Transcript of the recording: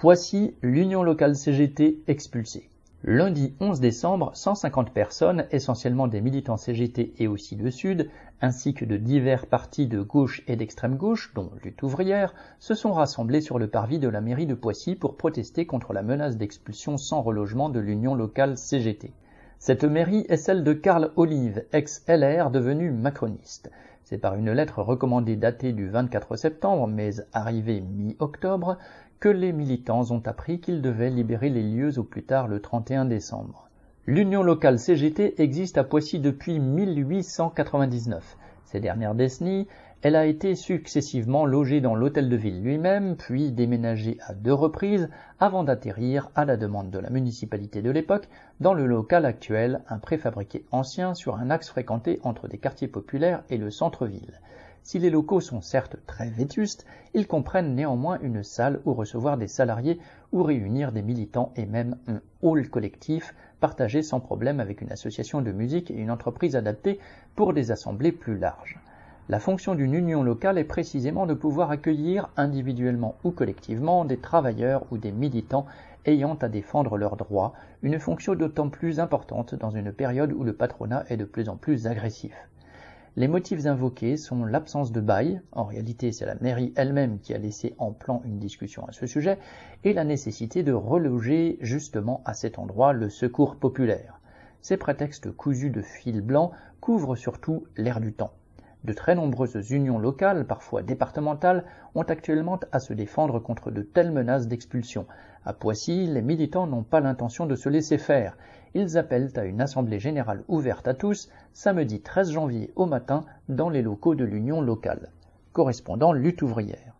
Poissy, l'union locale CGT expulsée. Lundi 11 décembre, 150 personnes, essentiellement des militants CGT et aussi de Sud, ainsi que de divers partis de gauche et d'extrême gauche, dont Lutte Ouvrière, se sont rassemblés sur le parvis de la mairie de Poissy pour protester contre la menace d'expulsion sans relogement de l'union locale CGT. Cette mairie est celle de Karl Olive, ex-LR devenu macroniste. C'est par une lettre recommandée datée du 24 septembre, mais arrivée mi-octobre, que les militants ont appris qu'ils devaient libérer les lieux au plus tard le 31 décembre. L'union locale CGT existe à Poissy depuis 1899. Ces dernières décennies, elle a été successivement logée dans l'hôtel de ville lui-même, puis déménagée à 2 reprises, avant d'atterrir, à la demande de la municipalité de l'époque, dans le local actuel, un préfabriqué ancien sur un axe fréquenté entre des quartiers populaires et le centre-ville. Si les locaux sont certes très vétustes, ils comprennent néanmoins une salle où recevoir des salariés ou réunir des militants et même un hall collectif partagé sans problème avec une association de musique et une entreprise adaptée pour des assemblées plus larges. La fonction d'une union locale est précisément de pouvoir accueillir individuellement ou collectivement des travailleurs ou des militants ayant à défendre leurs droits, une fonction d'autant plus importante dans une période où le patronat est de plus en plus agressif. Les motifs invoqués sont l'absence de bail, en réalité c'est la mairie elle-même qui a laissé en plan une discussion à ce sujet, et la nécessité de reloger justement à cet endroit le secours populaire. Ces prétextes cousus de fil blanc couvrent surtout l'air du temps. De très nombreuses unions locales, parfois départementales, ont actuellement à se défendre contre de telles menaces d'expulsion. À Poissy, les militants n'ont pas l'intention de se laisser faire. Ils appellent à une assemblée générale ouverte à tous, samedi 13 janvier au matin, dans les locaux de l'union locale. Correspondant Lutte Ouvrière.